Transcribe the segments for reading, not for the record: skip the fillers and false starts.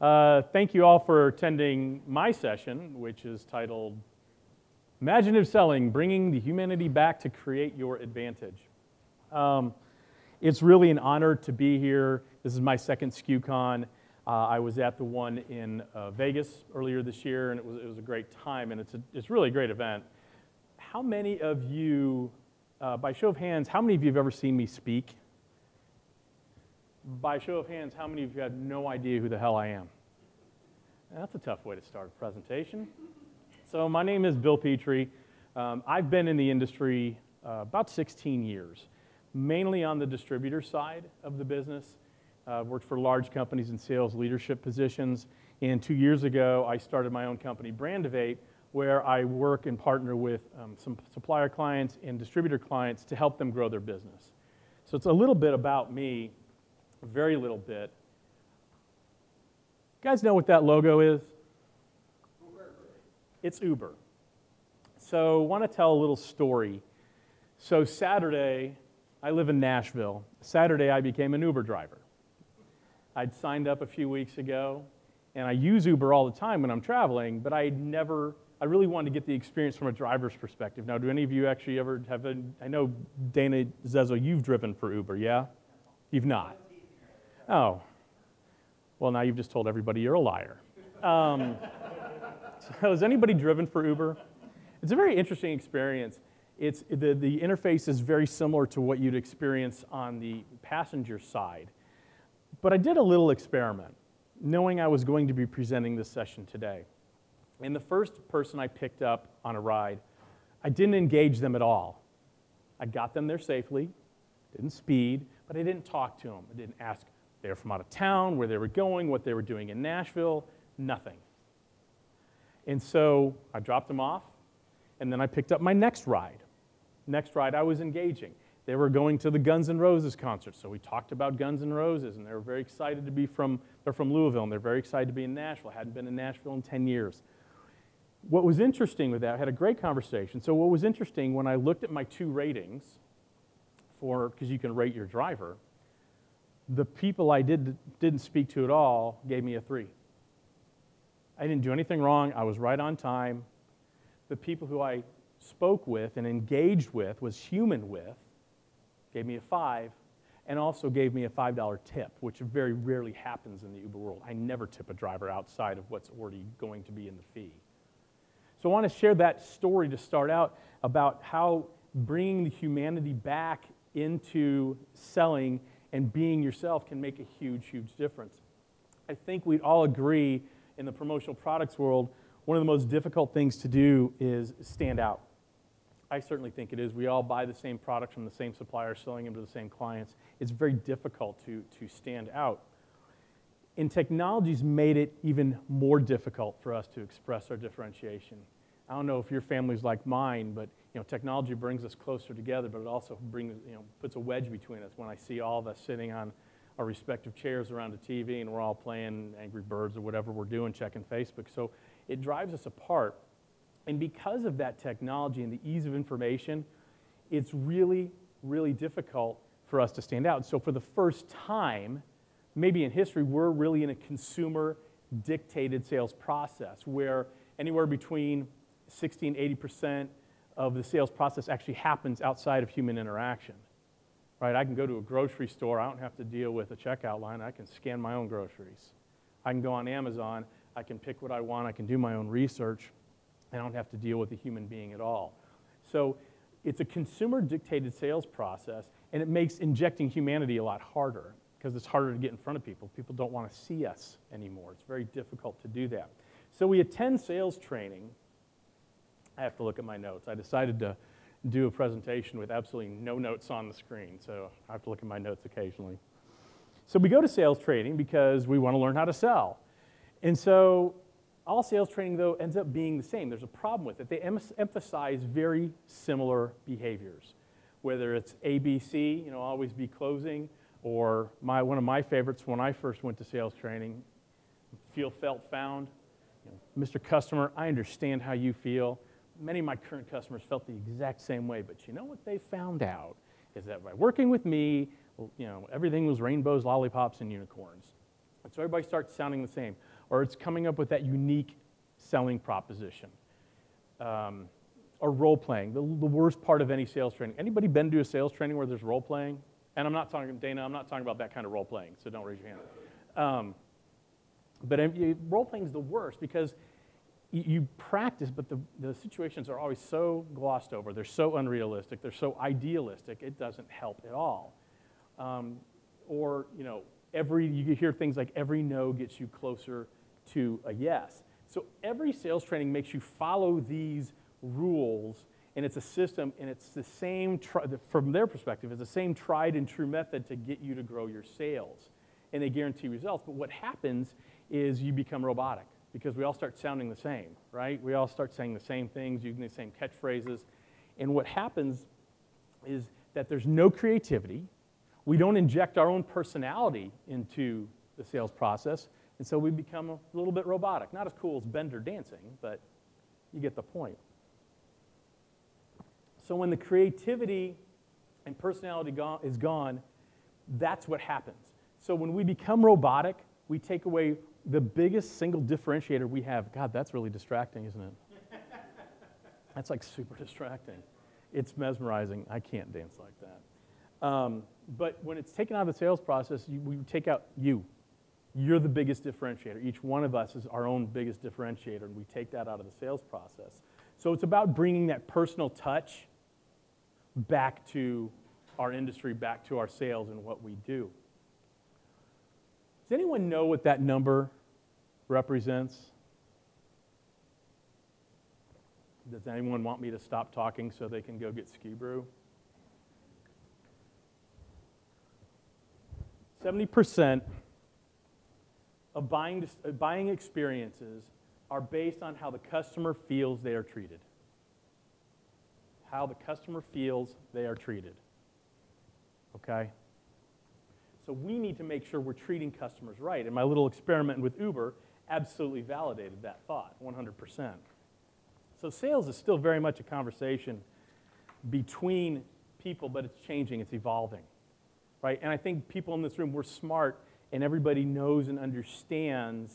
Thank you all for attending my session, which is titled Imaginative Selling, Bringing the Humanity Back to Create Your Advantage. It's really an honor to be here. This is my second SKUCon. I was at the one in Vegas earlier this year, and it was a great time, and it's really a great event. How many of you, by show of hands, how many of you have ever seen me speak? By show of hands, how many of you have no idea who the hell I am? That's a tough way to start a presentation. So my name is Bill Petrie. I've been in the industry about 16 years, mainly on the distributor side of the business. I've worked for large companies in sales leadership positions. And 2 years ago, I started my own company, Brandivate, where I work and partner with some supplier clients and distributor clients to help them grow their business. So it's a little bit about me. Very little bit. You guys know what that logo is? Uber. It's Uber. So I want to tell a little story. So Saturday, I live in Nashville. Saturday, I became an Uber driver. I'd signed up a few weeks ago, and I use Uber all the time when I'm traveling, but I really wanted to get the experience from a driver's perspective. Now, do any of you actually ever have I know, Dana Zezo, you've driven for Uber, yeah? You've not. Oh, well, now you've just told everybody you're a liar. So has anybody driven for Uber? It's a very interesting experience. It's, the interface is very similar to what you'd experience on the passenger side. But I did a little experiment, knowing I was going to be presenting this session today. And the first person I picked up on a ride, I didn't engage them at all. I got them there safely, didn't speed, but I didn't talk to them. I didn't ask. They were from out of town, where they were going, what they were doing in Nashville, nothing. And so I dropped them off, and then I picked up my next ride. Next ride, I was engaging. They were going to the Guns N' Roses concert, so we talked about Guns N' Roses, and they were very excited to be they're from Louisville, and they're very excited to be in Nashville. I hadn't been in Nashville in 10 years. What was interesting with that, I had a great conversation. So what was interesting, when I looked at my two ratings, because you can rate your driver, the people I didn't speak to at all gave me a 3. I didn't do anything wrong. I was right on time. The people who I spoke with and engaged with, was human with, gave me a 5, and also gave me a $5 tip, which very rarely happens in the Uber world. I never tip a driver outside of what's already going to be in the fee. So I want to share that story to start out about how bringing the humanity back into selling and being yourself can make a huge, huge difference. I think we'd all agree in the promotional products world, one of the most difficult things to do is stand out. I certainly think it is. We all buy the same products from the same supplier, selling them to the same clients. It's very difficult to stand out. And technology's made it even more difficult for us to express our differentiation. I don't know if your family's like mine, but technology brings us closer together, but it also puts a wedge between us. When I see all of us sitting on our respective chairs around a TV and we're all playing Angry Birds or whatever we're doing, checking Facebook. So it drives us apart. And because of that technology and the ease of information, it's really, really difficult for us to stand out. So for the first time, maybe in history, we're really in a consumer-dictated sales process where anywhere between 60 and 80% of the sales process actually happens outside of human interaction, right? I can go to a grocery store. I don't have to deal with a checkout line. I can scan my own groceries. I can go on Amazon. I can pick what I want. I can do my own research. I don't have to deal with a human being at all. So it's a consumer-dictated sales process, and it makes injecting humanity a lot harder because it's harder to get in front of people. People don't want to see us anymore. It's very difficult to do that. So we attend sales training. I have to look at my notes. I decided to do a presentation with absolutely no notes on the screen, so I have to look at my notes occasionally. So we go to sales training because we want to learn how to sell. And so all sales training, though, ends up being the same. There's a problem with it. They emphasize very similar behaviors, whether it's ABC, always be closing, or one of my favorites when I first went to sales training, feel, felt, found. Mr. Customer, I understand how you feel. Many of my current customers felt the exact same way, but you know what they found out is that by working with me, everything was rainbows, lollipops, and unicorns. And so everybody starts sounding the same, or it's coming up with that unique selling proposition. Or role-playing, the worst part of any sales training. Anybody been to a sales training where there's role-playing? And I'm not talking, Dana, I'm not talking about that kind of role-playing, so don't raise your hand. But role-playing is the worst because you practice, but the situations are always so glossed over. They're so unrealistic. They're so idealistic. It doesn't help at all. Or, you know, you hear things like every no gets you closer to a yes. So every sales training makes you follow these rules, and it's a system, and it's the same, from their perspective, it's the same tried and true method to get you to grow your sales. And they guarantee results, but what happens is you become robotic because we all start sounding the same, right? We all start saying the same things, using the same catchphrases. And what happens is that there's no creativity. We don't inject our own personality into the sales process, and so we become a little bit robotic. Not as cool as Bender dancing, but you get the point. So when the creativity and personality is gone, that's what happens. So when we become robotic, we take away the biggest single differentiator we have. God, that's really distracting, isn't it? That's like super distracting. It's mesmerizing. I can't dance like that. But when it's taken out of the sales process, we take out you. You're the biggest differentiator. Each one of us is our own biggest differentiator, and we take that out of the sales process. So it's about bringing that personal touch back to our industry, back to our sales and what we do. Does anyone know what that number represents? Does anyone want me to stop talking so they can go get SKU Brew? 70% of buying experiences are based on how the customer feels they are treated. How the customer feels they are treated. Okay? So we need to make sure we're treating customers right. And my little experiment with Uber absolutely validated that thought, 100%. So sales is still very much a conversation between people, but it's changing, it's evolving, right? And I think people in this room, we're smart, and everybody knows and understands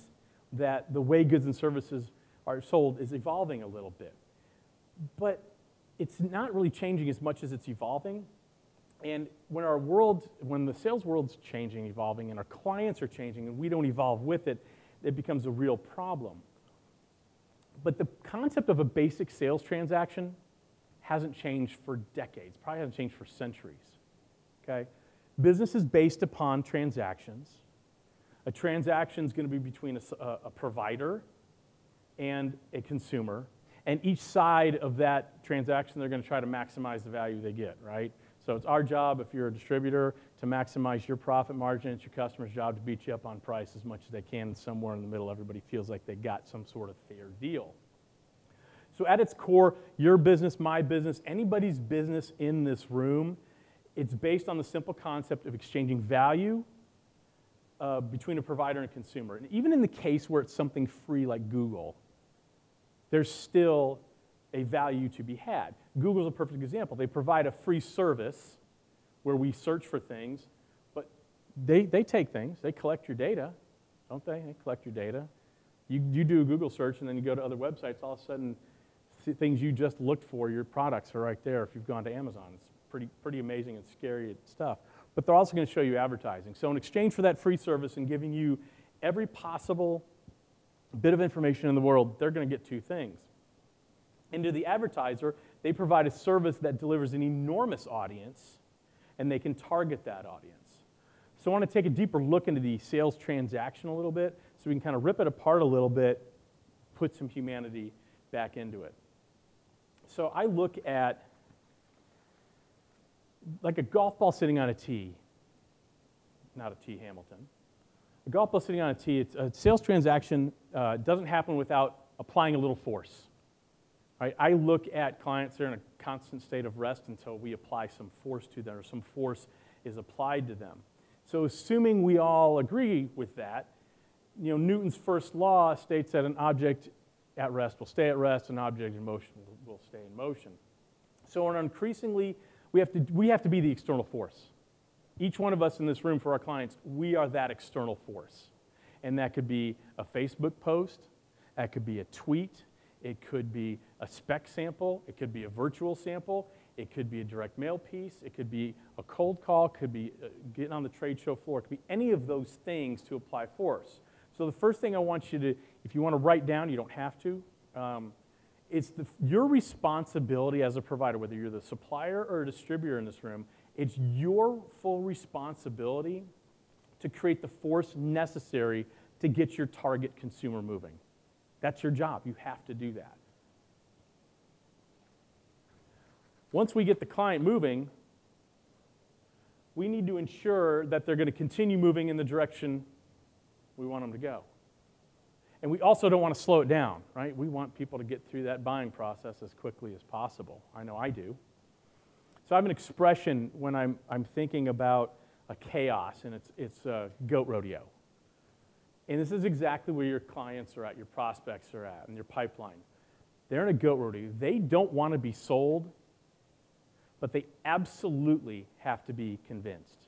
that the way goods and services are sold is evolving a little bit. But it's not really changing as much as it's evolving. And when our world, when the sales world's changing, evolving, and our clients are changing, and we don't evolve with it, it becomes a real problem. But the concept of a basic sales transaction hasn't changed for decades, probably hasn't changed for centuries, okay? Business is based upon transactions. A transaction is going to be between a provider and a consumer, and each side of that transaction, they're going to try to maximize the value they get, right? So it's our job, if you're a distributor, to maximize your profit margin. It's your customer's job to beat you up on price as much as they can. Somewhere in the middle, everybody feels like they got some sort of fair deal. So at its core, your business, my business, anybody's business in this room, it's based on the simple concept of exchanging value between a provider and a consumer. And even in the case where it's something free like Google, there's still a value to be had. Google's a perfect example. They provide a free service where we search for things, but they take things. They collect your data, don't they? They collect your data. You do a Google search, and then you go to other websites. All of a sudden, things you just looked for, your products are right there if you've gone to Amazon. It's pretty amazing and scary stuff. But they're also going to show you advertising. So in exchange for that free service and giving you every possible bit of information in the world, they're going to get two things. And to the advertiser, they provide a service that delivers an enormous audience, and they can target that audience. So I want to take a deeper look into the sales transaction a little bit, so we can kind of rip it apart a little bit, put some humanity back into it. So I look at like a golf ball sitting on a tee, not a T Hamilton. A golf ball sitting on a tee, a sales transaction doesn't happen without applying a little force. Right, I look at clients, they're in a constant state of rest until we apply some force to them or some force is applied to them. So assuming we all agree with that, you know, Newton's first law states that an object at rest will stay at rest, an object in motion will stay in motion. So increasingly, we have to be the external force. Each one of us in this room for our clients, we are that external force. And that could be a Facebook post, that could be a tweet, it could be a spec sample, it could be a virtual sample, it could be a direct mail piece, it could be a cold call, it could be getting on the trade show floor, it could be any of those things to apply force. So the first thing I want you to, if you want to write down, you don't have to, it's your responsibility as a provider, whether you're the supplier or a distributor in this room, it's your full responsibility to create the force necessary to get your target consumer moving. That's your job. You have to do that. Once we get the client moving, we need to ensure that they're going to continue moving in the direction we want them to go. And we also don't want to slow it down, right? We want people to get through that buying process as quickly as possible. I know I do. So I have an expression when I'm thinking about a chaos, and it's a goat rodeo. And this is exactly where your clients are at, your prospects are at, and your pipeline. They're in a goat rodeo. They don't want to be sold, but they absolutely have to be convinced.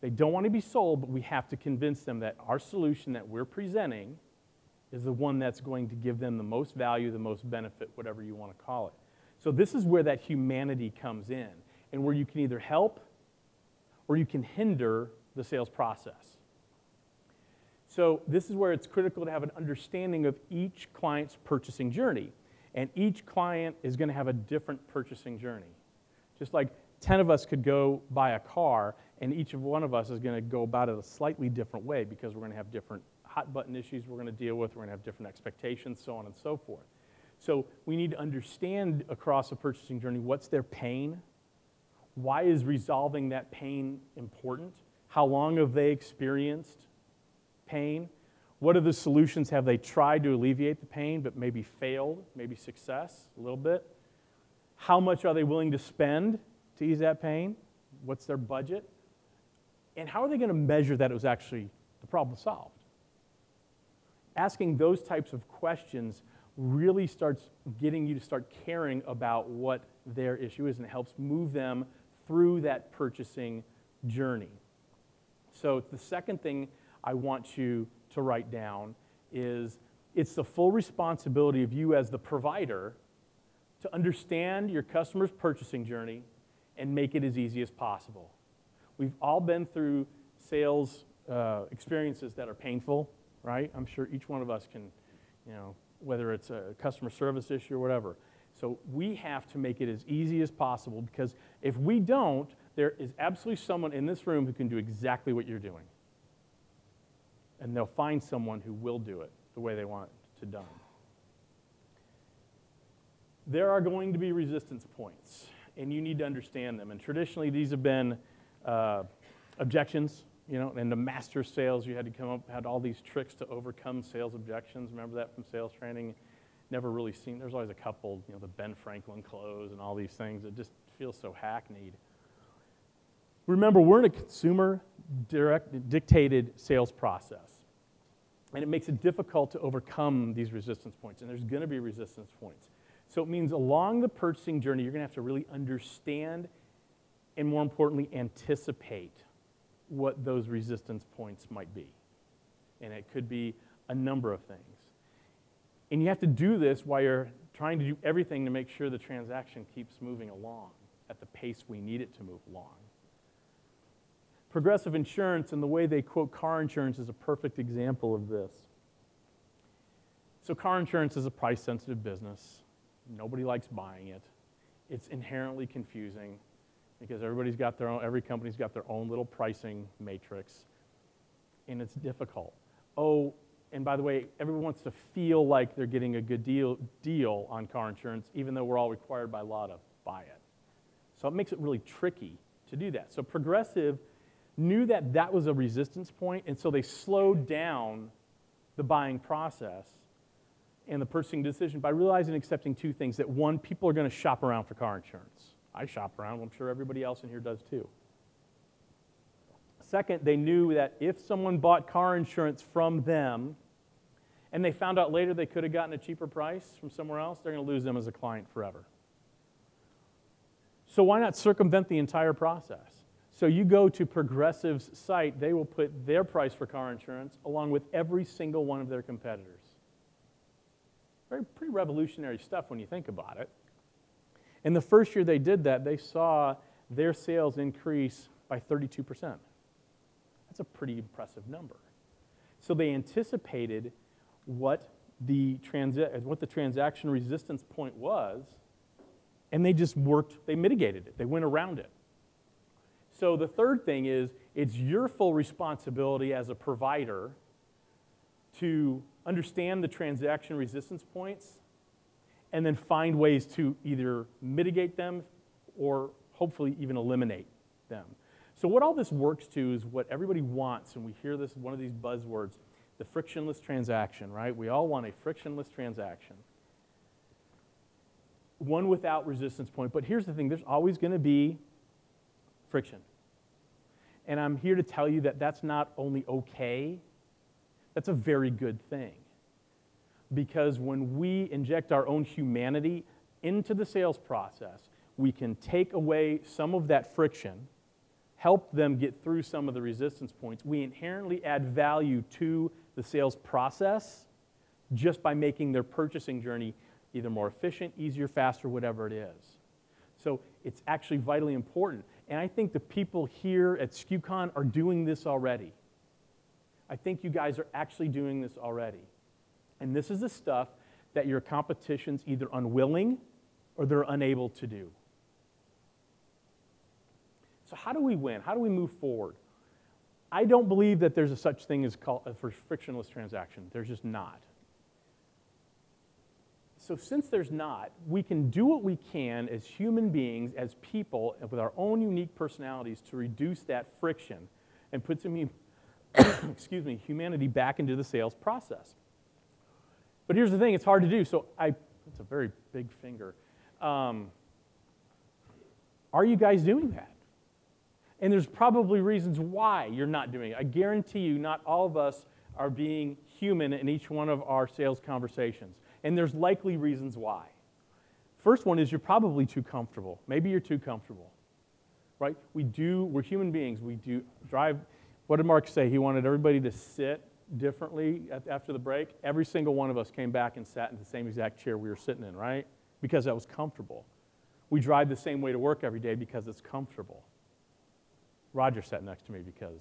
They don't want to be sold, but we have to convince them that our solution that we're presenting is the one that's going to give them the most value, the most benefit, whatever you want to call it. So this is where that humanity comes in, and where you can either help or you can hinder the sales process. So this is where it's critical to have an understanding of each client's purchasing journey. And each client is going to have a different purchasing journey. Just like 10 of us could go buy a car, and each of one of us is going to go about it a slightly different way because we're going to have different hot button issues we're going to deal with, we're going to have different expectations, so on and so forth. So we need to understand across the purchasing journey, what's their pain? Why is resolving that pain important? How long have they experienced pain? What other solutions have they tried to alleviate the pain, but maybe failed, maybe success a little bit? How much are they willing to spend to ease that pain? What's their budget? And how are they going to measure that it was actually the problem solved? Asking those types of questions really starts getting you to start caring about what their issue is, and it helps move them through that purchasing journey. So the second thing I want you to write down is it's the full responsibility of you as the provider to understand your customer's purchasing journey and make it as easy as possible. We've all been through sales experiences that are painful, right? I'm sure each one of us can, you know, whether it's a customer service issue or whatever. So we have to make it as easy as possible, because if we don't, there is absolutely someone in this room who can do exactly what you're doing. And they'll find someone who will do it the way they want it to done. There are going to be resistance points, and you need to understand them. And traditionally, these have been objections, you know, and the master sales, you had to come up, had all these tricks to overcome sales objections. Remember that from sales training? Never really seen, there's always a couple, you know, the Ben Franklin close and all these things. It just feels so hackneyed. Remember, we're in a consumer-dictated sales process, and it makes it difficult to overcome these resistance points, and there's going to be resistance points. So it means along the purchasing journey, you're going to have to really understand and, more importantly, anticipate what those resistance points might be. And it could be a number of things. And you have to do this while you're trying to do everything to make sure the transaction keeps moving along at the pace we need it to move along. Progressive Insurance and the way they quote car insurance is a perfect example of this. So car insurance is a price-sensitive business. Nobody likes buying it. It's inherently confusing because everybody's got their own, every company's got their own little pricing matrix, and it's difficult. Oh, and by the way, everyone wants to feel like they're getting a good deal on car insurance, even though we're all required by law to buy it. So it makes it really tricky to do that. So Progressive knew that that was a resistance point, and so they slowed down the buying process and the purchasing decision by realizing and accepting two things: that one, people are going to shop around for car insurance. I shop around, I'm sure everybody else in here does too. Second, they knew that if someone bought car insurance from them and they found out later they could have gotten a cheaper price from somewhere else, they're going to lose them as a client forever. So why not circumvent the entire process? So you go to Progressive's site, they will put their price for car insurance along with every single one of their competitors. Pretty revolutionary stuff when you think about it. And the first year they did that, they saw their sales increase by 32%. That's a pretty impressive number. So they anticipated what the transaction resistance point was, and they just worked, they mitigated it, they went around it. So the third thing is, it's your full responsibility as a provider to understand the transaction resistance points and then find ways to either mitigate them or hopefully even eliminate them. So what all this works to is what everybody wants, and we hear this, one of these buzzwords, the frictionless transaction, right? We all want a frictionless transaction. One without resistance point, but here's the thing, there's always gonna be friction. And I'm here to tell you that that's not only okay, that's a very good thing. Because when we inject our own humanity into the sales process, we can take away some of that friction, help them get through some of the resistance points. We inherently add value to the sales process just by making their purchasing journey either more efficient, easier, faster, whatever it is. So it's actually vitally important. And I think the people here at SKUCon are doing this already. I think you guys are actually doing this already. And this is the stuff that your competition's either unwilling or they're unable to do. So how do we win? How do we move forward? I don't believe that there's a such thing as for frictionless transaction. There's just not. So since there's not, we can do what we can as human beings, as people, with our own unique personalities to reduce that friction and put some humanity back into the sales process. But here's the thing, it's hard to do, so that's a very big finger. Are you guys doing that? And there's probably reasons why you're not doing it. I guarantee you not all of us are being human in each one of our sales conversations. And there's likely reasons why. First one is you're probably too comfortable. Maybe you're too comfortable, right? We're human beings. We do drive, what did Mark say? He wanted everybody to sit differently after the break. Every single one of us came back and sat in the same exact chair we were sitting in, right? Because that was comfortable. We drive the same way to work every day because it's comfortable. Roger sat next to me because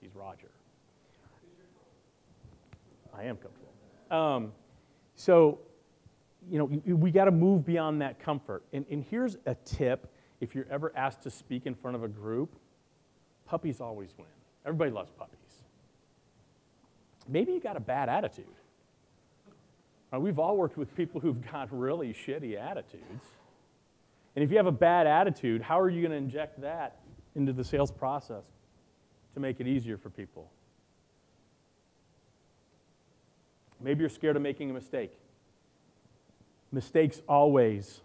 he's Roger. I am comfortable. So, you know, we got to move beyond that comfort. And here's a tip, if you're ever asked to speak in front of a group, puppies always win. Everybody loves puppies. Maybe you got a bad attitude. Right, we've all worked with people who've got really shitty attitudes. And if you have a bad attitude, how are you going to inject that into the sales process to make it easier for people? Maybe you're scared of making a mistake. Mistakes always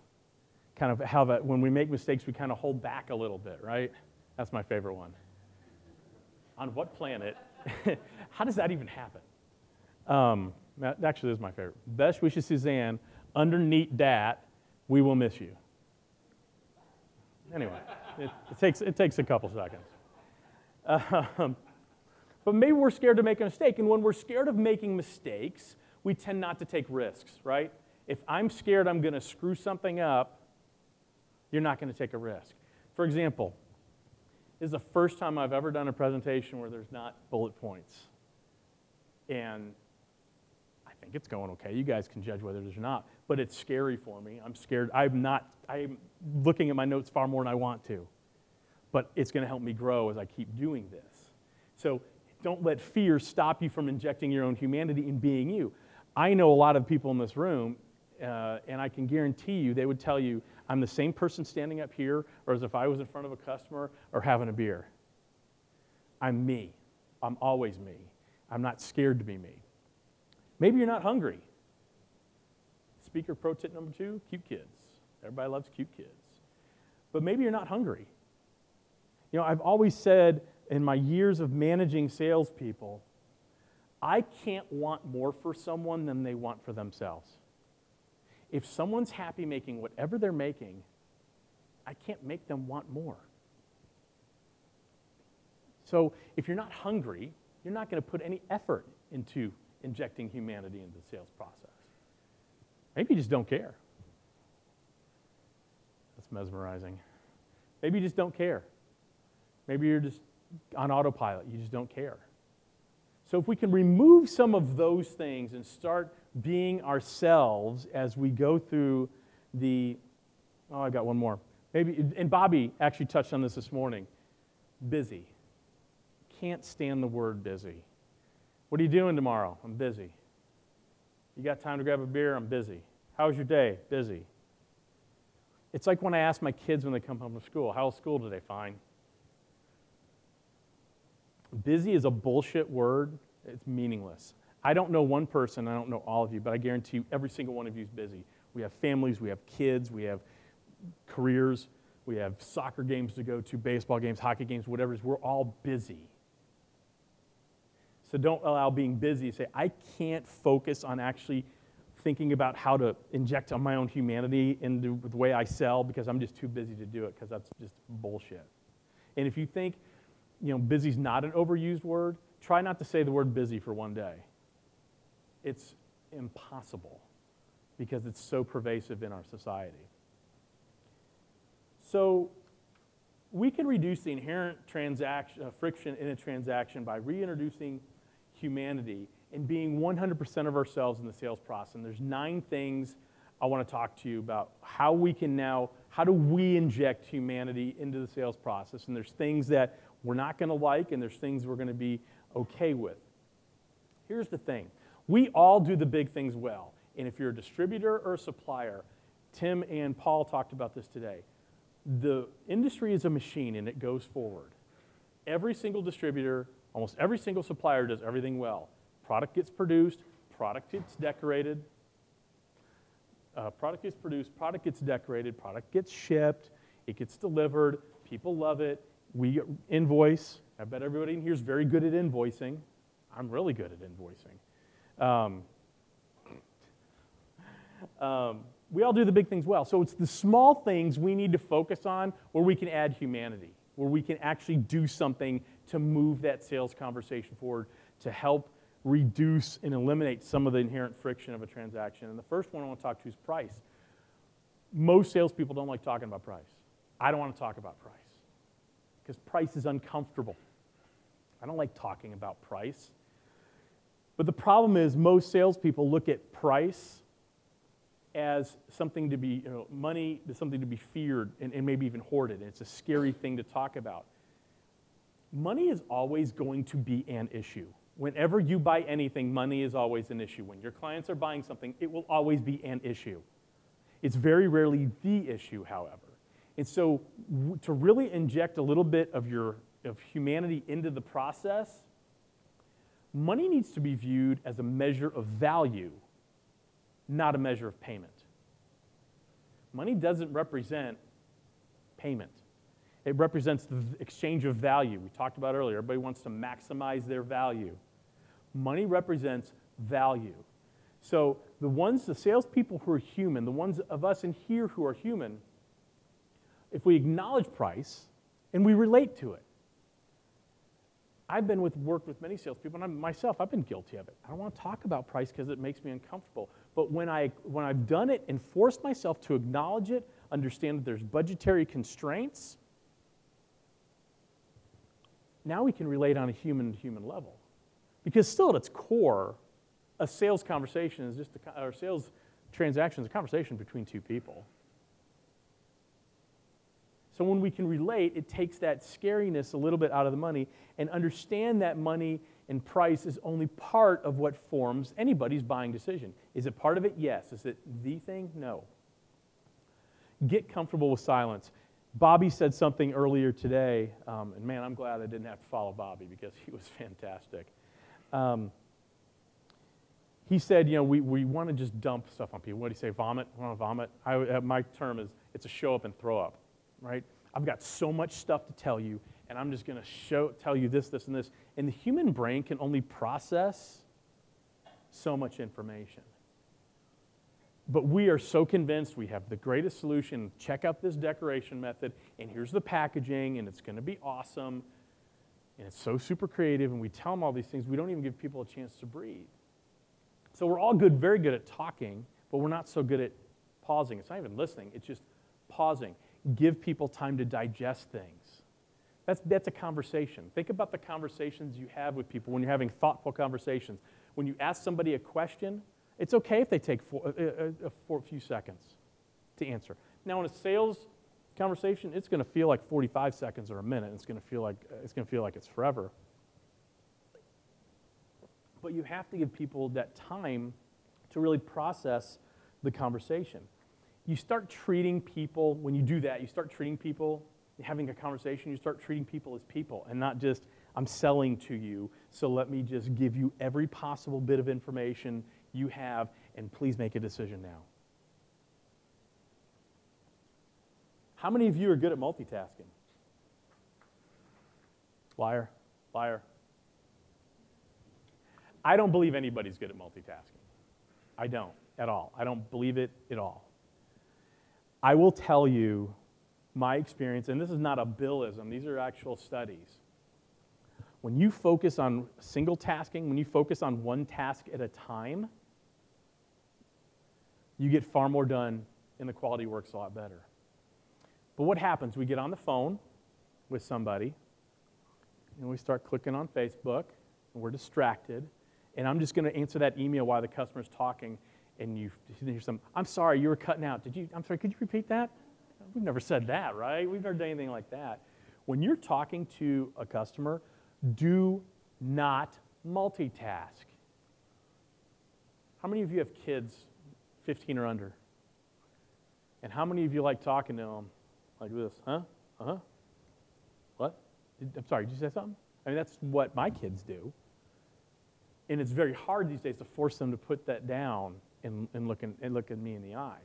kind of have a, when we make mistakes, we kind of hold back a little bit, right? That's my favorite one. On what planet? How does that even happen? Actually, this is my favorite. Best wishes, Suzanne. Underneath that, we will miss you. Anyway, it takes a couple seconds. But maybe we're scared to make a mistake, and when we're scared of making mistakes, we tend not to take risks, right? If I'm scared I'm going to screw something up, you're not going to take a risk. For example, this is the first time I've ever done a presentation where there's not bullet points. And I think it's going okay. You guys can judge whether there's or not, but it's scary for me. I'm scared. I'm looking at my notes far more than I want to, but it's going to help me grow as I keep doing this. So don't let fear stop you from injecting your own humanity and being you. I know a lot of people in this room, and I can guarantee you they would tell you, I'm the same person standing up here or as if I was in front of a customer or having a beer. I'm me. I'm always me. I'm not scared to be me. Maybe you're not hungry. Speaker pro tip number 2, cute kids. Everybody loves cute kids. But maybe you're not hungry. You know, I've always said, in my years of managing salespeople, I can't want more for someone than they want for themselves. If someone's happy making whatever they're making, I can't make them want more. So if you're not hungry, you're not going to put any effort into injecting humanity into the sales process. Maybe you just don't care. That's mesmerizing. Maybe you just don't care. Maybe you're just on autopilot. You just don't care. So if we can remove some of those things and start being ourselves as we go through the, oh, I've got one more. Maybe, and Bobby actually touched on this morning, busy. Can't stand the word busy. What are you doing tomorrow? I'm busy. You got time to grab a beer? I'm busy. How was your day? Busy. It's like when I ask my kids when they come home from school, how was school today? Fine. Busy is a bullshit word. It's meaningless. I don't know one person, I don't know all of you, but I guarantee you every single one of you is busy. We have families, we have kids, we have careers, we have soccer games to go to, baseball games, hockey games, whatever it is. We're all busy. So don't allow being busy to say, I can't focus on actually thinking about how to inject on my own humanity into the way I sell because I'm just too busy to do it, because that's just bullshit. And if you think, you know, busy's not an overused word, try not to say the word busy for one day. It's impossible because it's so pervasive in our society. So we can reduce the inherent friction in a transaction by reintroducing humanity and being 100% of ourselves in the sales process. And there's 9 things I want to talk to you about how we can now, how do we inject humanity into the sales process? And there's things that we're not going to like, and there's things we're going to be okay with. Here's the thing. We all do the big things well. And if you're a distributor or a supplier, Tim and Paul talked about this today. The industry is a machine, and it goes forward. Every single distributor, almost every single supplier does everything well. Product gets produced, product gets decorated, product gets decorated, product gets shipped, it gets delivered, people love it. We invoice. I bet everybody in here is very good at invoicing. I'm really good at invoicing. We all do the big things well. So it's the small things we need to focus on where we can add humanity, where we can actually do something to move that sales conversation forward to help reduce and eliminate some of the inherent friction of a transaction. And the first one I want to talk to is price. Most salespeople don't like talking about price. I don't want to talk about price, because price is uncomfortable. I don't like talking about price. But the problem is most salespeople look at price as something to be, you know, money is something to be feared and maybe even hoarded. And it's a scary thing to talk about. Money is always going to be an issue. Whenever you buy anything, money is always an issue. When your clients are buying something, it will always be an issue. It's very rarely the issue, however. And so to really inject a little bit of humanity into the process, money needs to be viewed as a measure of value, not a measure of payment. Money doesn't represent payment. It represents the exchange of value. We talked about earlier, everybody wants to maximize their value. Money represents value. So the salespeople who are human, the ones of us in here who are human, if we acknowledge price and we relate to it. I've worked with many salespeople, and I've been guilty of it. I don't want to talk about price because it makes me uncomfortable. But when I've done it and forced myself to acknowledge it, understand that there's budgetary constraints, now we can relate on a human-to-human level. Because still at its core, a sales conversation is just, or sales transaction is a conversation between two people. So when we can relate, it takes that scariness a little bit out of the money and understand that money and price is only part of what forms anybody's buying decision. Is it part of it? Yes. Is it the thing? No. Get comfortable with silence. Bobby said something earlier today, and man, I'm glad I didn't have to follow Bobby because he was fantastic. He said, you know, we want to just dump stuff on people. What do you say, vomit? I want to vomit. My term is, it's a show up and throw up. Right? I've got so much stuff to tell you, and I'm just going to tell you this, this, and this. And the human brain can only process so much information. But we are so convinced we have the greatest solution. Check out this decoration method, and here's the packaging, and it's going to be awesome. And it's so super creative, and we tell them all these things, we don't even give people a chance to breathe. So we're all good, very good at talking, but we're not so good at pausing. It's not even listening, it's just pausing. Give people time to digest things. That's a conversation. Think about the conversations you have with people when you're having thoughtful conversations. When you ask somebody a question, it's okay if they take a few seconds to answer. Now, in a sales conversation, it's going to feel like 45 seconds or a minute. It's going to feel like it's forever. But you have to give people that time to really process the conversation. You start treating people, when you do that, you start treating people, having a conversation, you start treating people as people and not just, I'm selling to you, so let me just give you every possible bit of information you have and please make a decision now. How many of you are good at multitasking? Liar, liar. I don't believe anybody's good at multitasking. I don't at all. I don't believe it at all. I will tell you my experience, and this is not a Billism, these are actual studies. When you focus on single tasking, when you focus on one task at a time, you get far more done and the quality works a lot better. But what happens? We get on the phone with somebody and we start clicking on Facebook and we're distracted and I'm just going to answer that email while the customer's talking and you hear something, I'm sorry, you were cutting out. Did you, I'm sorry, could you repeat that? We've never said that, right? We've never done anything like that. When you're talking to a customer, do not multitask. How many of you have kids 15 or under? And how many of you like talking to them like this? Huh? Uh-huh. What? I'm sorry, did you say something? I mean, that's what my kids do. And it's very hard these days to force them to put that down and look at me in the eye.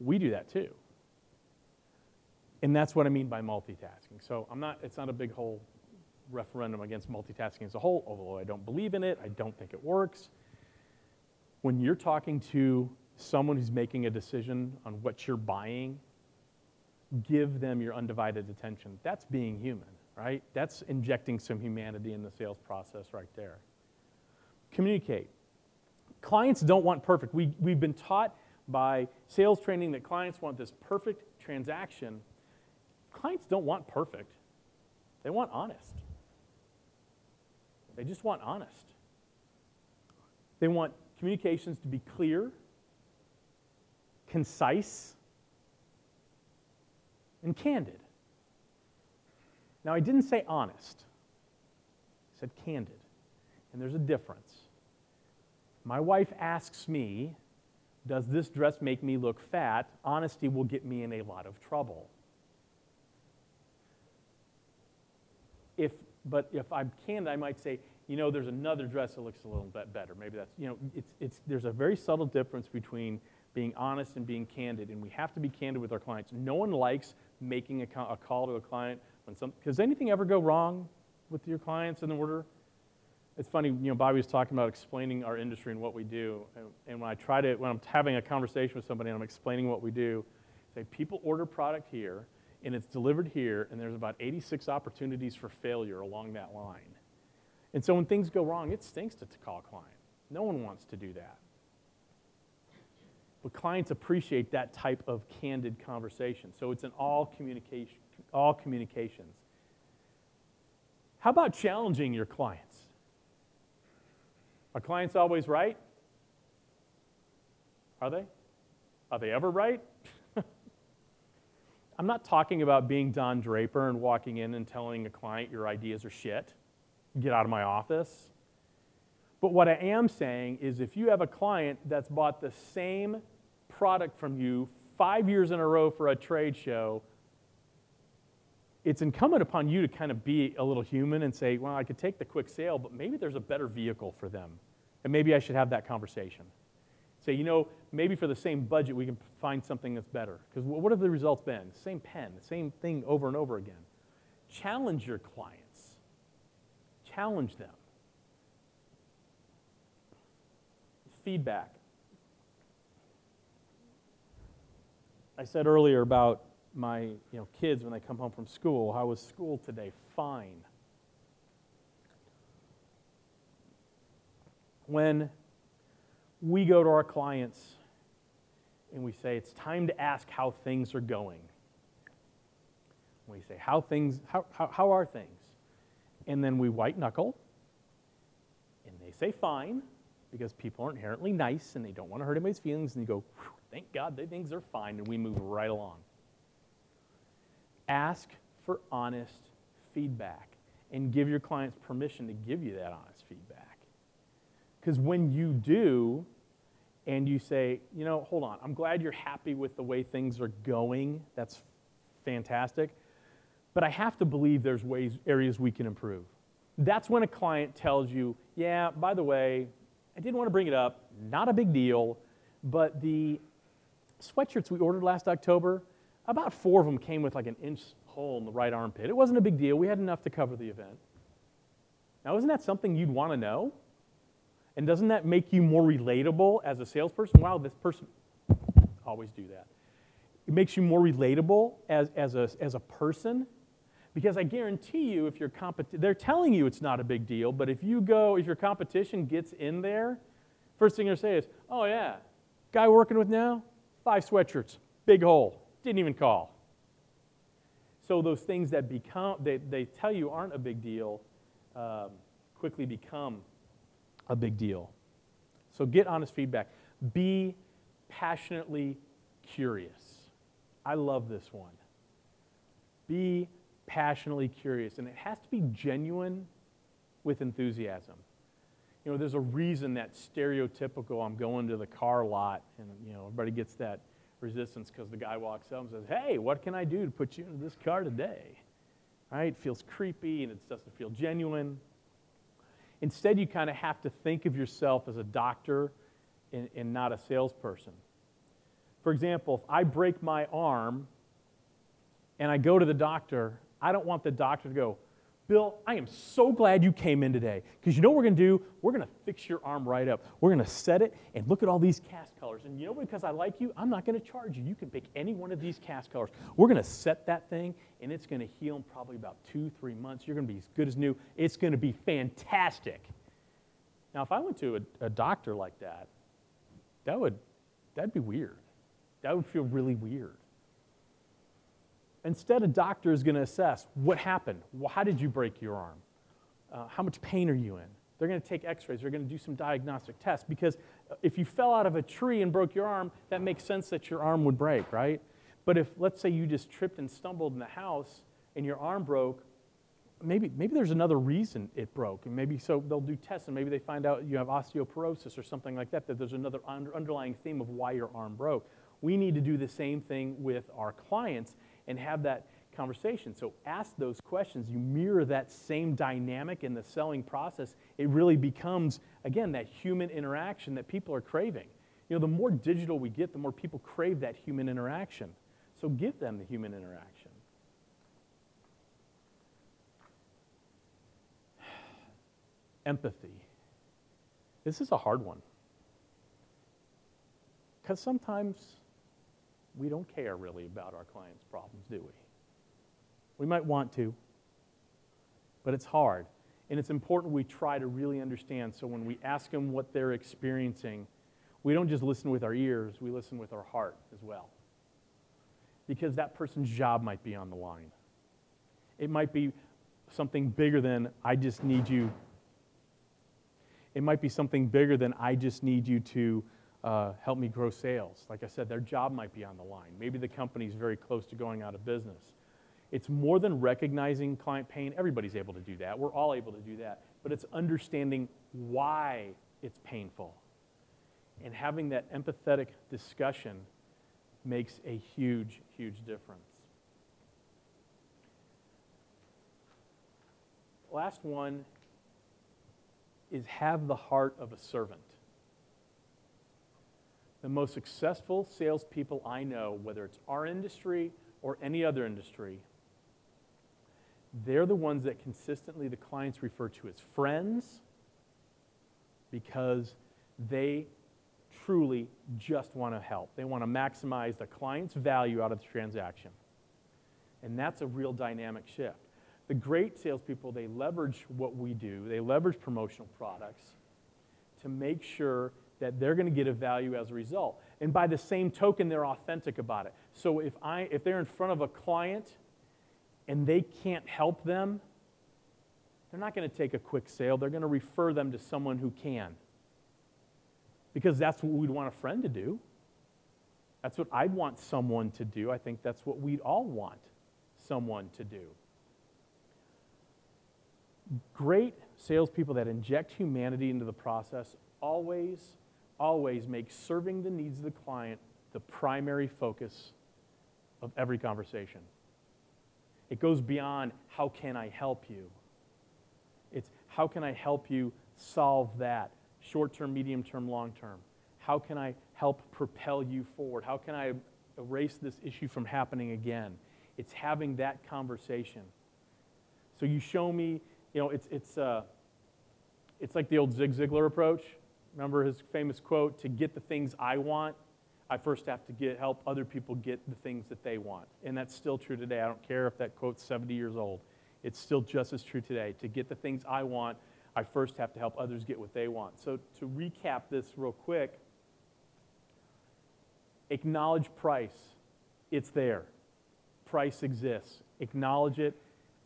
We do that too. And that's what I mean by multitasking. So I'm not, it's not a big whole referendum against multitasking as a whole, although I don't believe in it, I don't think it works. When you're talking to someone who's making a decision on what you're buying, give them your undivided attention. That's being human, right? That's injecting some humanity in the sales process right there. Communicate. Clients don't want perfect. We've been taught by sales training that clients want this perfect transaction. Clients don't want perfect. They want honest. They just want honest. They want communications to be clear, concise, and candid. Now, I didn't say honest. I said candid. And there's a difference. My wife asks me, does this dress make me look fat? Honesty will get me in a lot of trouble. But if I'm candid, I might say, you know, there's another dress that looks a little bit better. Maybe that's, you know, there's a very subtle difference between being honest and being candid, and we have to be candid with our clients. No one likes making a call to a client when does anything ever go wrong with your clients in the order? It's funny, you know, Bobby was talking about explaining our industry and what we do, and when I'm having a conversation with somebody and I'm explaining what we do, say people order product here, and it's delivered here, and there's about 86 opportunities for failure along that line. And so when things go wrong, it stinks to call a client. No one wants to do that. But clients appreciate that type of candid conversation. So it's in all communications. How about challenging your clients? Are clients always right? Are they? Are they ever right? I'm not talking about being Don Draper and walking in and telling a client your ideas are shit. Get out of my office. But what I am saying is if you have a client that's bought the same product from you 5 years in a row for a trade show, it's incumbent upon you to kind of be a little human and say, well, I could take the quick sale, but maybe there's a better vehicle for them. And maybe I should have that conversation. Say, you know, maybe for the same budget we can find something that's better. Because what have the results been? Same pen, same thing over and over again. Challenge your clients. Challenge them. Feedback. I said earlier about my kids when they come home from school, how was school today? Fine. when we go to our clients and we say, it's time to ask how things are going. We say, how are things? And then we white knuckle, and they say fine, because people are inherently nice and they don't want to hurt anybody's feelings, and you go, thank God they things are fine, and we move right along. Ask for honest feedback and give your clients permission to give you that honest feedback. Because when you do, and you say, you know, hold on, I'm glad you're happy with the way things are going, that's fantastic, but I have to believe there's areas we can improve. That's when a client tells you, yeah, by the way, I didn't want to bring it up, not a big deal, but the sweatshirts we ordered last October, about 4 of them came with like an inch hole in the right armpit. It wasn't a big deal. We had enough to cover the event. Now, isn't that something you'd want to know? And doesn't that make you more relatable as a salesperson? Wow, this person always do that. It makes you more relatable as a person, because I guarantee you, if your they're telling you it's not a big deal, but if your competition gets in there, first thing they're saying is, oh yeah, guy working with now, 5 sweatshirts, big hole, didn't even call. So those things that they tell you aren't a big deal quickly become a big deal. So get honest feedback. Be passionately curious. I love this one. Be passionately curious, and it has to be genuine with enthusiasm. You know, there's a reason that stereotypical, I'm going to the car lot, and you know, everybody gets that resistance because the guy walks up and says, hey, what can I do to put you into this car today? Right? It feels creepy and it doesn't feel genuine. Instead, you kind of have to think of yourself as a doctor and not a salesperson. For example, if I break my arm and I go to the doctor, I don't want the doctor to go, Bill, I am so glad you came in today, because you know what we're going to do? We're going to fix your arm right up. We're going to set it, and look at all these cast colors. And you know, because I like you, I'm not going to charge you. You can pick any one of these cast colors. We're going to set that thing, and it's going to heal in probably about 2-3 months. You're going to be as good as new. It's going to be fantastic. Now, if I went to a doctor like that, that'd be weird. That would feel really weird. Instead, a doctor is going to assess what happened. How did you break your arm? How much pain are you in? They're going to take x-rays. They're going to do some diagnostic tests, because if you fell out of a tree and broke your arm, that makes sense that your arm would break, right? But if, let's say, you just tripped and stumbled in the house and your arm broke, maybe there's another reason it broke. And maybe so they'll do tests, and maybe they find out you have osteoporosis or something like that, that there's another underlying theme of why your arm broke. We need to do the same thing with our clients and have that conversation. So ask those questions. You mirror that same dynamic in the selling process. It really becomes, again, that human interaction that people are craving. You know, the more digital we get, the more people crave that human interaction. So give them the human interaction. Empathy. This is a hard one, because sometimes we don't care really about our clients' problems, do we? We might want to, but it's hard. And it's important we try to really understand, so when we ask them what they're experiencing, we don't just listen with our ears, we listen with our heart as well. Because that person's job might be on the line. It might be something bigger than, I just need you. It might be something bigger than, I just need you to help me grow sales. Like I said, their job might be on the line. Maybe the company's very close to going out of business. It's more than recognizing client pain. Everybody's able to do that. We're all able to do that. But it's understanding why it's painful. And having that empathetic discussion makes a huge, huge difference. Last one is have the heart of a servant. The most successful salespeople I know, whether it's our industry or any other industry, they're the ones that consistently the clients refer to as friends, because they truly just want to help. They want to maximize the client's value out of the transaction. And that's a real dynamic shift. The great salespeople, they leverage what we do. They leverage promotional products to make sure that they're going to get a value as a result. And by the same token, they're authentic about it. So if they're in front of a client and they can't help them, they're not going to take a quick sale. They're going to refer them to someone who can. Because that's what we'd want a friend to do. That's what I'd want someone to do. I think that's what we'd all want someone to do. Great salespeople that inject humanity into the process always, always make serving the needs of the client the primary focus of every conversation. It goes beyond, how can I help you? It's, how can I help you solve that? Short-term, medium-term, long-term. How can I help propel you forward? How can I erase this issue from happening again? It's having that conversation. So you show me, you know, it's like the old Zig Ziglar approach. Remember his famous quote, to get the things I want, I first have to help other people get the things that they want. And that's still true today. I don't care if that quote's 70 years old. It's still just as true today. To get the things I want, I first have to help others get what they want. So to recap this real quick, acknowledge price. It's there. Price exists. Acknowledge it,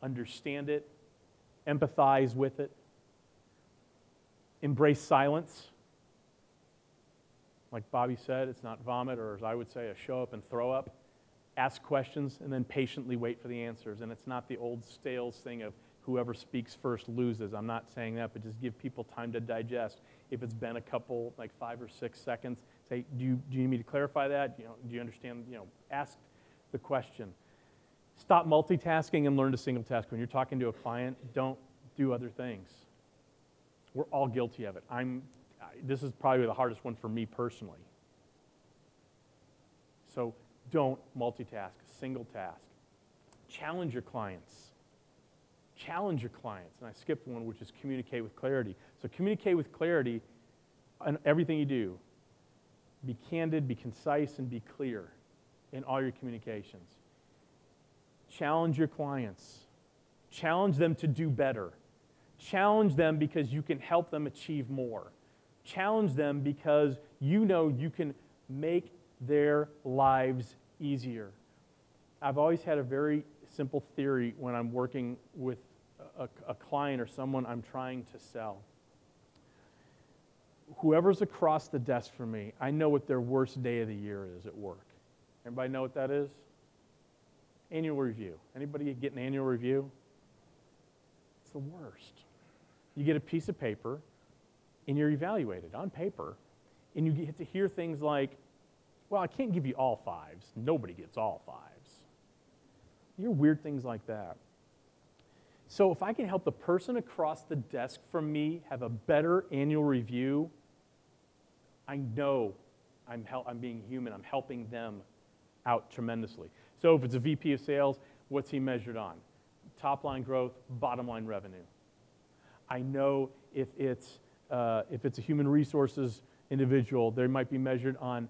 understand it, empathize with it. Embrace silence. Like Bobby said, it's not vomit, or as I would say, a show up and throw up. Ask questions and then patiently wait for the answers. And it's not the old stale thing of whoever speaks first loses. I'm not saying that, but just give people time to digest. If it's been a couple, like 5 or 6 seconds, say, do you need me to clarify that? You know, do you understand? You know, ask the question. Stop multitasking and learn to single task. When you're talking to a client, don't do other things. We're all guilty of it. This is probably the hardest one for me personally. So don't multitask, single task. Challenge your clients. Challenge your clients. And I skipped one, which is communicate with clarity. So communicate with clarity on everything you do. Be candid, be concise, and be clear in all your communications. Challenge your clients. Challenge them to do better. Challenge them because you can help them achieve more. Challenge them because you know you can make their lives easier. I've always had a very simple theory when I'm working with a client or someone I'm trying to sell. Whoever's across the desk from me, I know what their worst day of the year is at work. Everybody know what that is? Annual review. Anybody get an annual review? It's the worst. You get a piece of paper and you're evaluated on paper, and you get to hear things like, well, I can't give you all fives. Nobody gets all fives. You hear weird things like that. So if I can help the person across the desk from me have a better annual review, I know I'm being human. I'm helping them out tremendously. So if it's a VP of sales, what's he measured on? Top line growth, bottom line revenue. I know if it's a human resources individual, they might be measured on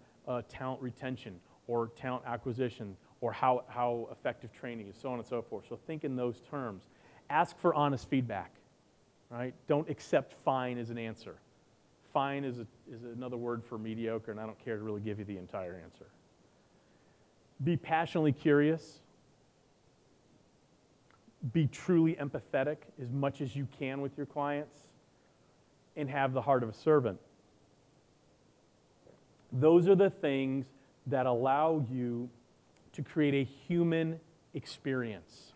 talent retention or talent acquisition or how effective training is, so on and so forth. So think in those terms. Ask for honest feedback, right? Don't accept fine as an answer. Fine is another word for mediocre, and I don't care to really give you the entire answer. Be passionately curious. Be truly empathetic as much as you can with your clients, and have the heart of a servant. Those are the things that allow you to create a human experience.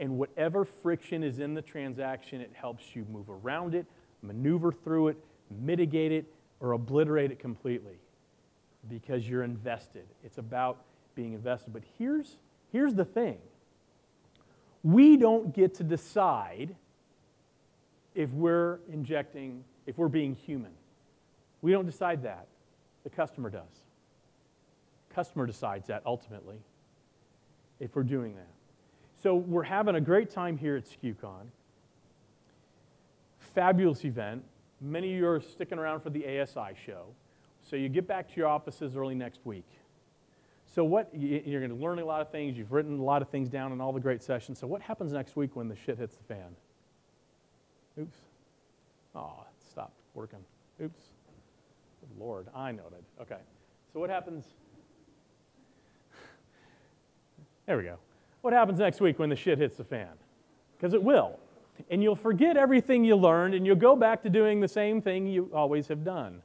And whatever friction is in the transaction, it helps you move around it, maneuver through it, mitigate it, or obliterate it completely, because you're invested. It's about being invested. But here's the thing. We don't get to decide if we're being human. We don't decide that. The customer does. The customer decides that ultimately, if we're doing that. So we're having a great time here at SKUCon. Fabulous event. Many of you are sticking around for the ASI show. So you get back to your offices early next week. So you're going to learn a lot of things. You've written a lot of things down in all the great sessions. So what happens next week when the shit hits the fan? Oops. Oh, it stopped working. Oops. Good Lord, I know what I did. Okay. So what happens? There we go. What happens next week when the shit hits the fan? Because it will. And you'll forget everything you learned, and you'll go back to doing the same thing you always have done.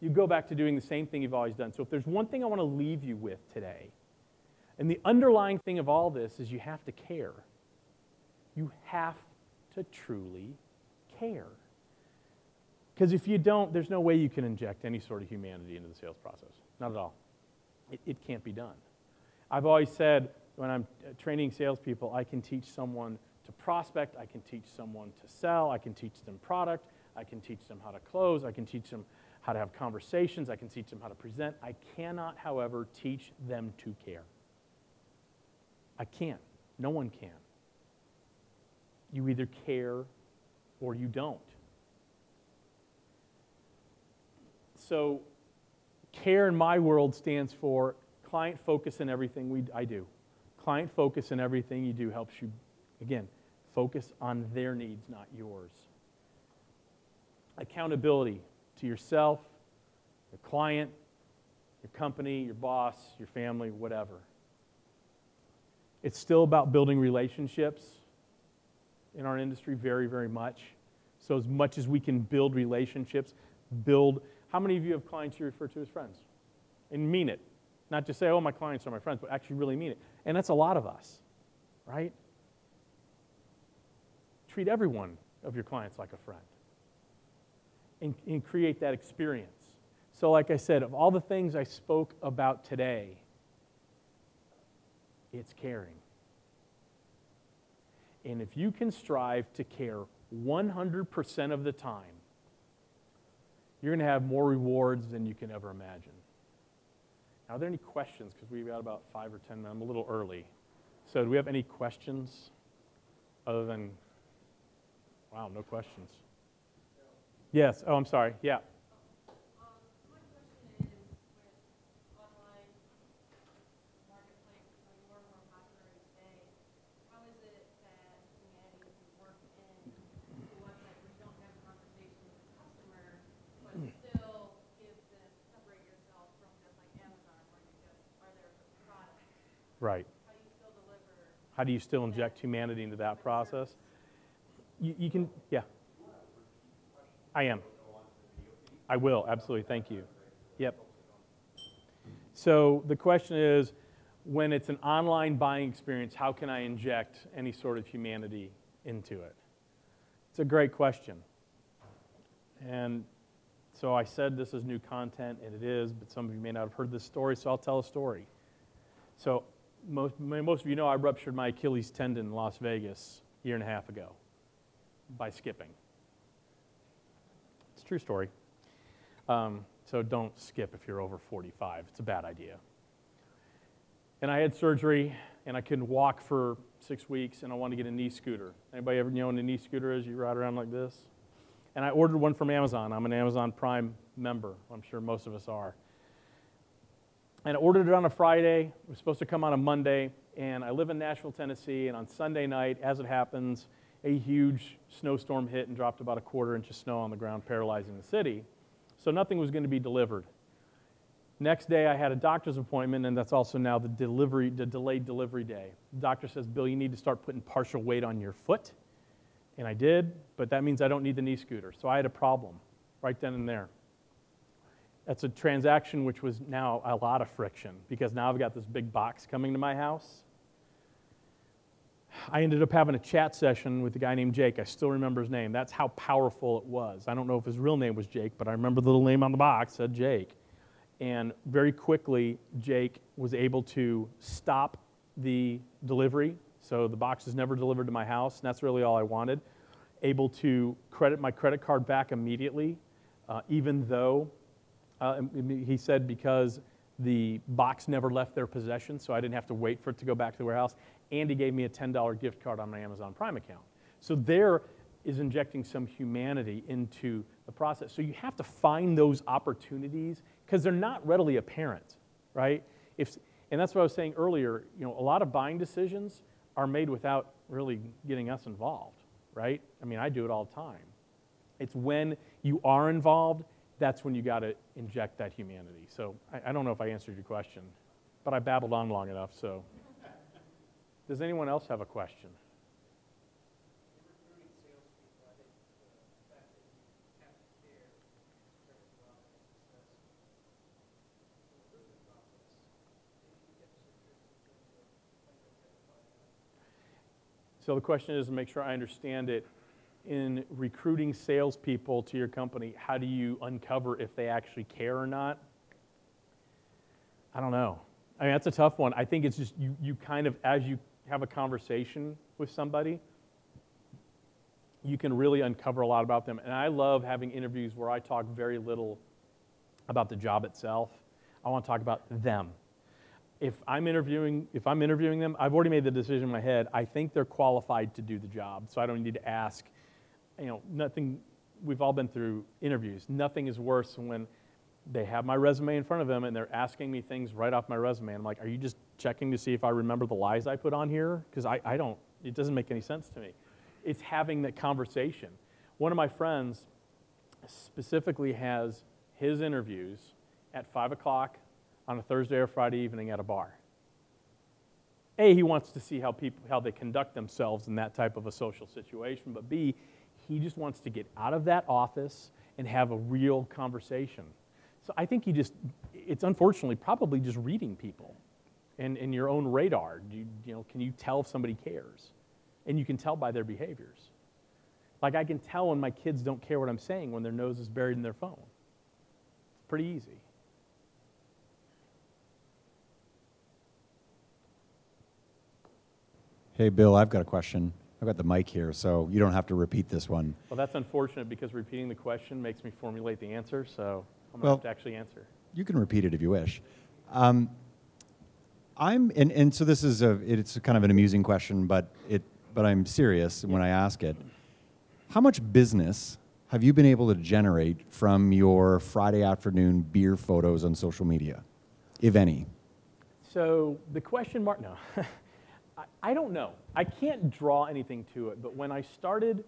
You go back to doing the same thing you've always done. So if there's one thing I want to leave you with today, and the underlying thing of all this is you have to care. You have to truly care. Because if you don't, there's no way you can inject any sort of humanity into the sales process. Not at all. It can't be done. I've always said when I'm training salespeople, I can teach someone to prospect, I can teach someone to sell, I can teach them product, I can teach them how to close, I can teach them how to have conversations, I can teach them how to present. I cannot, however, teach them to care. I can't. No one can. You either care or you don't. So care in my world stands for client focus in everything I do. Client focus in everything you do helps you, again, focus on their needs, not yours. Accountability to yourself, your client, your company, your boss, your family, whatever. It's still about building relationships in our industry very, very much. So as much as we can build relationships, build. How many of you have clients you refer to as friends? And mean it. Not just say, oh, my clients are my friends, but actually really mean it. And that's a lot of us, right? Treat every one of your clients like a friend and create that experience. So like I said, of all the things I spoke about today, it's caring. And if you can strive to care 100% of the time, you're going to have more rewards than you can ever imagine. Now, are there any questions? Because we've got about 5 or 10 minutes. I'm a little early. So do we have any questions other than, wow, no questions. Yes. Oh, I'm sorry. Yeah. Right. How do you still inject humanity into that process? You can, yeah. I am. I will, absolutely, thank you. Yep. So the question is, when it's an online buying experience, how can I inject any sort of humanity into it? It's a great question. And so I said this is new content, and it is, but some of you may not have heard this story, so I'll tell a story. So most of you know I ruptured my Achilles tendon in Las Vegas a 1.5 years ago by skipping. It's a true story. So don't skip if you're over 45. It's a bad idea. And I had surgery, and I couldn't walk for 6 weeks, and I wanted to get a knee scooter. Anybody ever know what a knee scooter is? You ride around like this? And I ordered one from Amazon. I'm an Amazon Prime member. I'm sure most of us are. And I ordered it on a Friday. It was supposed to come on a Monday. And I live in Nashville, Tennessee. And on Sunday night, as it happens, a huge snowstorm hit and dropped about a 1/4 inch of snow on the ground, paralyzing the city. So nothing was going to be delivered. Next day, I had a doctor's appointment. And that's also now the delayed delivery day. The doctor says, Bill, you need to start putting partial weight on your foot. And I did. But that means I don't need the knee scooter. So I had a problem right then and there. That's a transaction which was now a lot of friction because now I've got this big box coming to my house. I ended up having a chat session with a guy named Jake. I still remember his name. That's how powerful it was. I don't know if his real name was Jake, but I remember the little name on the box said Jake. And very quickly, Jake was able to stop the delivery. So the box is never delivered to my house, and that's really all I wanted. Able to credit my credit card back immediately, even though he said because the box never left their possession, so I didn't have to wait for it to go back to the warehouse. And he gave me a $10 gift card on my Amazon Prime account. So there is injecting some humanity into the process. So you have to find those opportunities because they're not readily apparent, right? And that's what I was saying earlier. You know, a lot of buying decisions are made without really getting us involved, right? I mean, I do it all the time. It's when you are involved, that's when you got to inject that humanity. So I don't know if I answered your question, but I babbled on long enough, so. Does anyone else have a question? So the question is, to make sure I understand it, in recruiting salespeople to your company, how do you uncover if they actually care or not? I don't know. I mean, that's a tough one. I think it's just you kind of, as you have a conversation with somebody, you can really uncover a lot about them. And I love having interviews where I talk very little about the job itself. I want to talk about them. If I'm interviewing them, I've already made the decision in my head. I think they're qualified to do the job, so I don't need to ask. You know, nothing. We've all been through interviews. Nothing is worse than when they have my resume in front of them and they're asking me things right off my resume. I'm like, are you just checking to see if I remember the lies I put on here? Because I don't. It doesn't make any sense to me. It's having that conversation. One of my friends specifically has his interviews at 5 o'clock. On a Thursday or Friday evening at a bar. A, he wants to see how they conduct themselves in that type of a social situation, but B, he just wants to get out of that office and have a real conversation. So I think it's unfortunately probably just reading people and your own radar. You know, can you tell if somebody cares? And you can tell by their behaviors. Like I can tell when my kids don't care what I'm saying when their nose is buried in their phone. It's pretty easy. Hey, Bill, I've got a question. I've got the mic here, so you don't have to repeat this one. Well, that's unfortunate because repeating the question makes me formulate the answer, so I'm going to have to actually answer. You can repeat it if you wish. So this is it's kind of an amusing question, but I'm serious when I ask it. How much business have you been able to generate from your Friday afternoon beer photos on social media, if any? So the question mark, no. I don't know. I can't draw anything to it, but when I started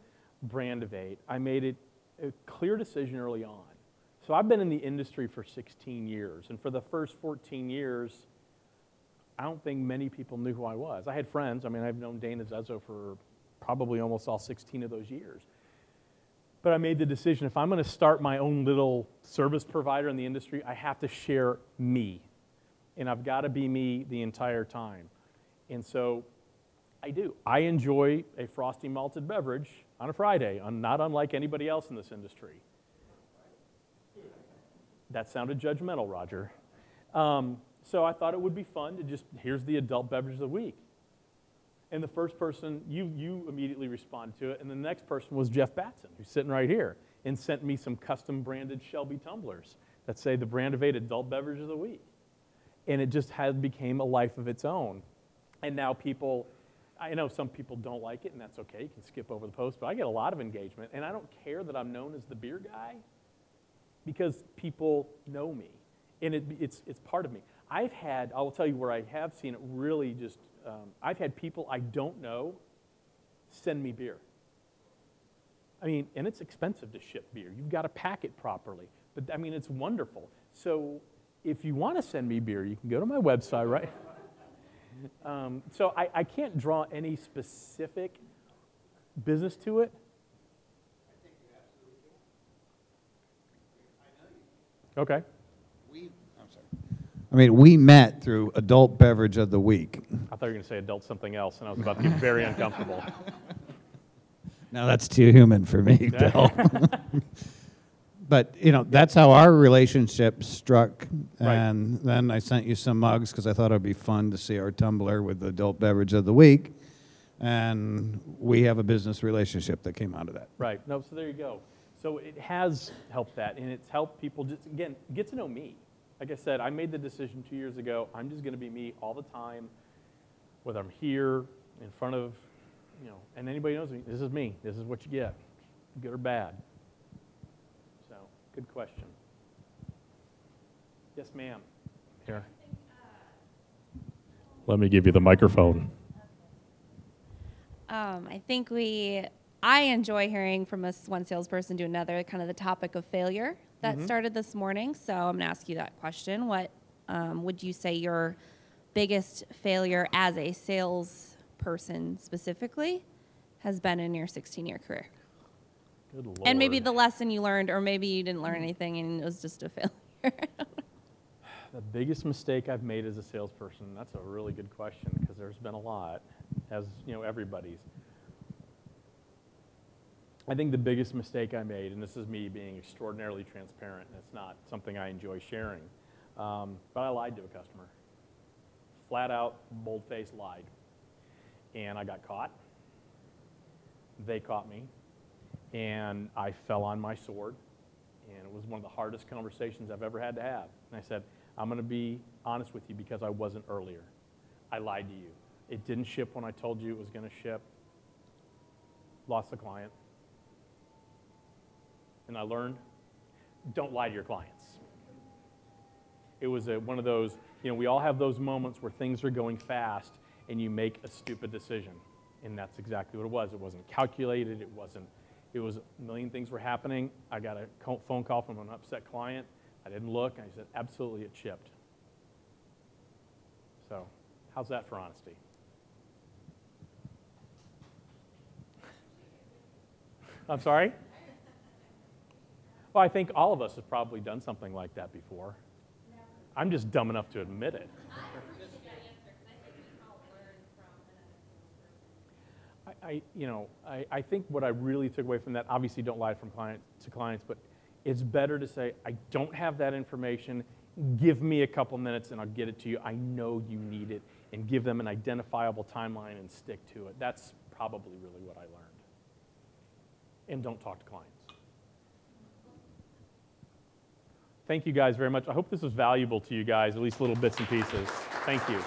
Brandivate, I made it a clear decision early on. So I've been in the industry for 16 years, and for the first 14 years, I don't think many people knew who I was. I had friends. I mean, I've known Dana Zezo for probably almost all 16 of those years. But I made the decision, if I'm going to start my own little service provider in the industry, I have to share me, and I've got to be me the entire time. And so I do. I enjoy a frosty malted beverage on a Friday, not unlike anybody else in this industry. That sounded judgmental, Roger. So I thought it would be fun to just, here's the adult beverage of the week. And the first person, you immediately responded to it, and the next person was Jeff Batson, who's sitting right here, and sent me some custom branded Shelby tumblers that say the Brandivate adult beverage of the week. And it just became a life of its own. And now people, I know some people don't like it, and that's okay, you can skip over the post, but I get a lot of engagement, and I don't care that I'm known as the beer guy because people know me, and it's part of me. I'll tell you where I have seen it really just, I've had people I don't know send me beer. I mean, and it's expensive to ship beer. You've got to pack it properly, but I mean, it's wonderful. So if you want to send me beer, you can go to my website, right? So I can't draw any specific business to it. I think you absolutely do. I know you. Okay. We met through adult beverage of the week. I thought you were going to say adult something else, and I was about to get very uncomfortable. Now that's too human for me, Bill. But, you know, that's how our relationship struck, and then I sent you some mugs because I thought it would be fun to see our tumbler with the adult beverage of the week, and we have a business relationship that came out of that. Right. No, so there you go. So it has helped that, and it's helped people just, again, get to know me. Like I said, I made the decision 2 years ago, I'm just going to be me all the time, whether I'm here, in front of, you know, and anybody knows me. This is what you get, good or bad. Good question. Yes, ma'am. Here. Let me give you the microphone. I think we I enjoy hearing from one salesperson to another, kind of the topic of failure that started this morning. So I'm going to ask you that question. What would you say your biggest failure as a salesperson specifically has been in your 16-year career? Good Lord. And maybe the lesson you learned, or maybe you didn't learn anything and it was just a failure. The biggest mistake I've made as a salesperson, that's a really good question because there's been a lot, as you know, everybody's. I think the biggest mistake I made, and this is me being extraordinarily transparent, and it's not something I enjoy sharing, but I lied to a customer. Flat out, bold-faced lied. And I got caught. They caught me. And I fell on my sword. And it was one of the hardest conversations I've ever had to have. And I said, I'm going to be honest with you because I wasn't earlier. I lied to you. It didn't ship when I told you it was going to ship. Lost the client. And I learned, don't lie to your clients. It was one of those, you know, we all have those moments where things are going fast and you make a stupid decision. And that's exactly what it was. It wasn't calculated. It was a million things were happening. I got a phone call from an upset client. I didn't look. And I said, absolutely, it shipped. So how's that for honesty? I'm sorry? Well, I think all of us have probably done something like that before. Yeah. I'm just dumb enough to admit it. I think what I really took away from that, obviously don't lie from client to clients, but it's better to say, I don't have that information. Give me a couple minutes and I'll get it to you. I know you need it. And give them an identifiable timeline and stick to it. That's probably really what I learned. And don't talk to clients. Thank you guys very much. I hope this was valuable to you guys, at least little bits and pieces. Thank you.